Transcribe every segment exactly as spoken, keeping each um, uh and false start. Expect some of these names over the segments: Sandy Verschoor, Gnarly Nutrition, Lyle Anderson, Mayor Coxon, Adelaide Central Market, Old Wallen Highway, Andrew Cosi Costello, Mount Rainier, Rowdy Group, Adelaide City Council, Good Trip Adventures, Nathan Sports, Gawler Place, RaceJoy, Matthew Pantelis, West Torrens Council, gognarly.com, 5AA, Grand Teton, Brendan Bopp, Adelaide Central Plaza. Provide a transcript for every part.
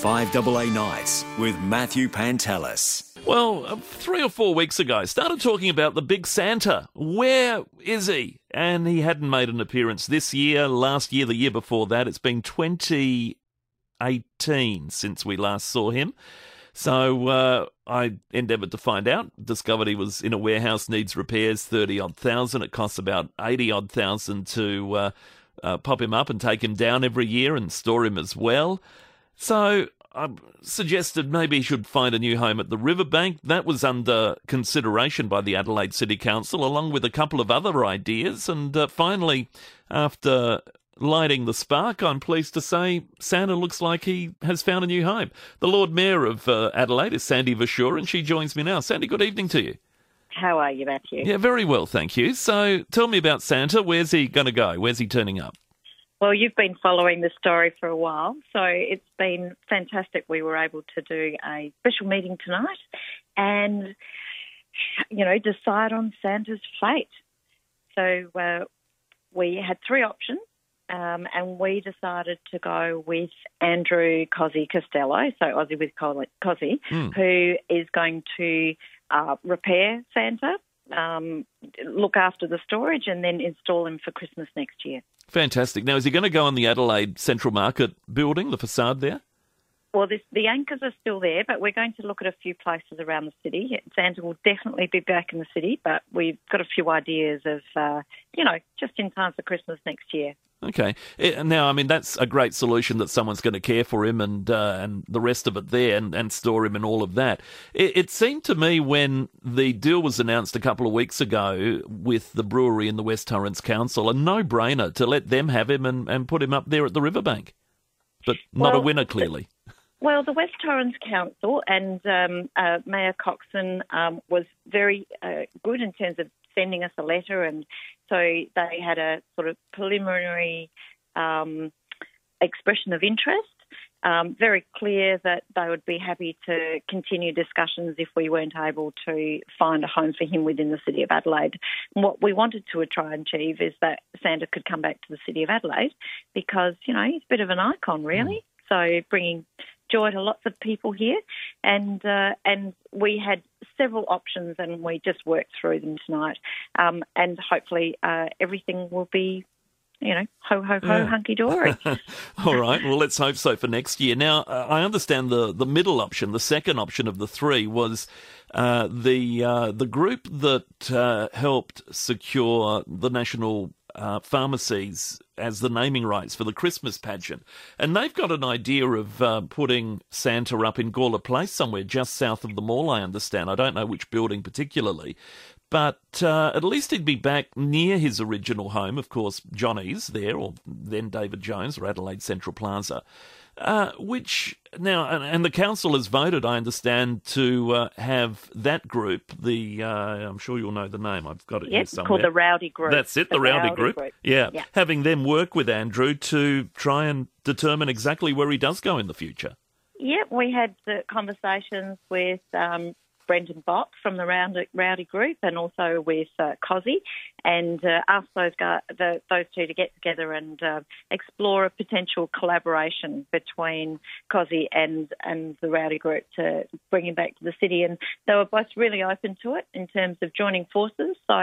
five A A Nights with Matthew Pantelis. Well, three or four weeks ago, started talking about the big Santa. Where is he? And he hadn't made an appearance this year, last year, the year before that. It's been twenty eighteen since we last saw him. So uh, I endeavoured to find out, discovered he was in a warehouse, needs repairs, thirty odd thousand. It costs about eighty odd thousand to uh, uh, pop him up and take him down every year and store him as well. So I suggested maybe he should find a new home at the riverbank. That was under consideration by the Adelaide City Council, along with a couple of other ideas. And uh, finally, after lighting the spark, I'm pleased to say Santa looks like he has found a new home. The Lord Mayor of uh, Adelaide is Sandy Verschoor, and she joins me now. Sandy, good evening to you. How are you, Matthew? Yeah, very well, thank you. So tell me about Santa. Where's he going to go? Where's he turning up? Well, you've been following the story for a while, so it's been fantastic. We were able to do a special meeting tonight and, you know, decide on Santa's fate. So uh, we had three options, um, and we decided to go with Andrew Cosi Costello, so Aussie with Cosi, mm. who is going to uh, repair Santa, um, look after the storage and then install him for Christmas next year. Fantastic. Now, is he going to go on the Adelaide Central Market building, the facade there? Well, this, the anchors are still there, but we're going to look at a few places around the city. Santa will definitely be back in the city, but we've got a few ideas of, uh, you know, just in time for Christmas next year. Okay. Now, I mean, that's a great solution that someone's going to care for him and uh, and the rest of it there and, and store him and all of that. It, it seemed to me when the deal was announced a couple of weeks ago with the brewery in the West Torrens Council, a no-brainer to let them have him and, and put him up there at the riverbank. But not well, a winner, clearly. The, well, the West Torrens Council and um, uh, Mayor Coxon um, was very uh, good in terms of sending us a letter, and so they had a sort of preliminary um, expression of interest, um, very clear that they would be happy to continue discussions if we weren't able to find a home for him within the City of Adelaide. And what we wanted to try and achieve is that Santa could come back to the City of Adelaide because, you know, he's a bit of an icon, really, so bringing joy to lots of people here, and uh, and we had several options and we just worked through them tonight, um, and hopefully uh, everything will be, you know, ho, ho, ho, yeah. hunky-dory. All right, well, let's hope so for next year. Now, uh, I understand the, the middle option, the second option of the three, was uh, the, uh, the group that uh, helped secure the National Uh, pharmacies as the naming rights for the Christmas pageant. And they've got an idea of uh, putting Santa up in Gawler Place somewhere just south of the mall, I understand. I don't know which building particularly. But uh, at least he'd be back near his original home, of course, Johnny's there, or then David Jones or Adelaide Central Plaza, uh, which now, and, and the council has voted, I understand, to uh, have that group, the, uh, I'm sure you'll know the name, I've got it yep, here somewhere. It's called the Rowdy Group. That's it, the, the Rowdy, Rowdy Group. group. Yeah. yeah, having them work with Andrew to try and determine exactly where he does go in the future. Yeah, we had the conversations with Um, Brendan Bopp from the Rowdy Group and also with uh, Cosi, and uh, asked those guys, the, those two to get together and uh, explore a potential collaboration between Cosi and, and the Rowdy Group to bring him back to the city. And they were both really open to it in terms of joining forces, so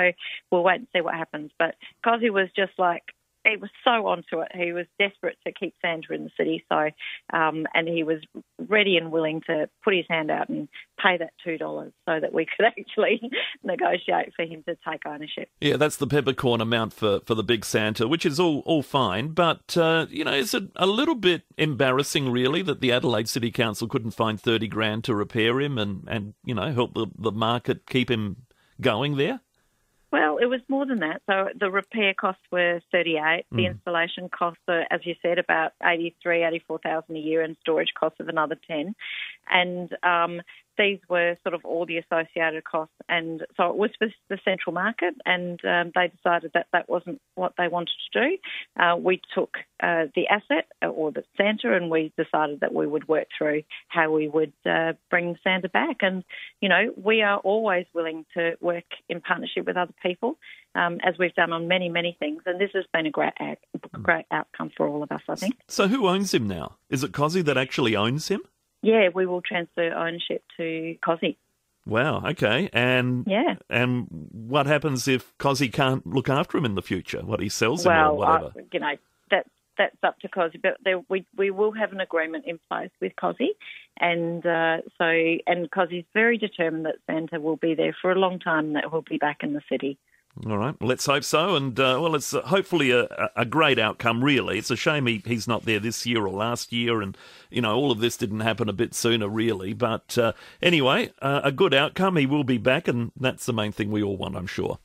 we'll wait and see what happens. But Cosi was just like, he was so onto it. He was desperate to keep Santa in the city, so um, and he was ready and willing to put his hand out and pay that two dollars so that we could actually negotiate for him to take ownership. Yeah, that's the peppercorn amount for, for the big Santa, which is all, all fine, but, uh, you know, it's a, a little bit embarrassing, really, that the Adelaide City Council couldn't find thirty grand to repair him and, and you know, help the, the market keep him going there. Well, it was more than that. So the repair costs were thirty-eight. The mm. installation costs are, as you said, about eighty-three, eighty-four thousand a year, and storage costs of another ten. And um, these were sort of all the associated costs, and so it was for the Central Market, and um, they decided that that wasn't what they wanted to do. Uh, we took uh, the asset or the Santa, and we decided that we would work through how we would uh, bring Santa back. And, you know, we are always willing to work in partnership with other people, um, as we've done on many, many things, and this has been a great, act, great outcome for all of us, I think. So who owns him now? Is it Cosi that actually owns him? Yeah, we will transfer ownership to Cosi. Wow, okay. And yeah. and what happens if Cosi can't look after him in the future? What, he sells him well, or whatever? Well, you know, that's, that's up to Cosi. But there, we we will have an agreement in place with Cosi. And uh, so, and Cosi's very determined that Santa will be there for a long time, that he'll be back in the city. All right, let's hope so. And, uh, well, it's hopefully a, a great outcome, really. It's a shame he, he's not there this year or last year, and, you know, all of this didn't happen a bit sooner, really. But uh, anyway, uh, a good outcome. He will be back, and that's the main thing we all want, I'm sure.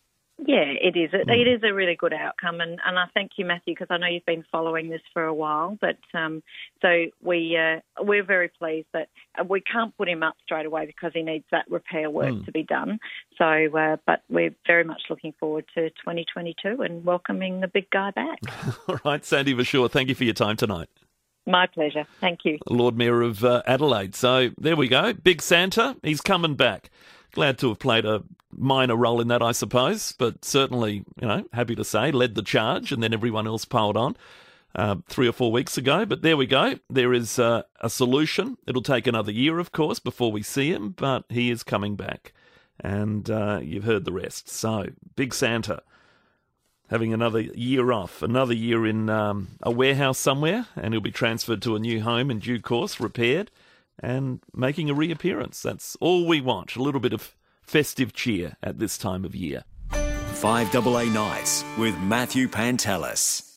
Yeah, it is. It, mm. it is a really good outcome, and, and I thank you, Matthew, because I know you've been following this for a while. But um, so we uh, we're very pleased that we can't put him up straight away because he needs that repair work mm. to be done. So, uh, but we're very much looking forward to twenty twenty-two and welcoming the big guy back. All right, Sandy Verschoor, thank you for your time tonight. My pleasure. Thank you, Lord Mayor of uh, Adelaide. So there we go. Big Santa, he's coming back. Glad to have played a minor role in that, I suppose, but certainly, you know, happy to say, led the charge, and then everyone else piled on uh, three or four weeks ago. But there we go. There is uh, a solution. It'll take another year, of course, before we see him, but he is coming back, and uh, you've heard the rest. So, Big Santa, having another year off, another year in um, a warehouse somewhere, and he'll be transferred to a new home in due course, repaired, and making a reappearance. That's all we want, a little bit of festive cheer at this time of year. five A A Nights with Matthew Pantelis.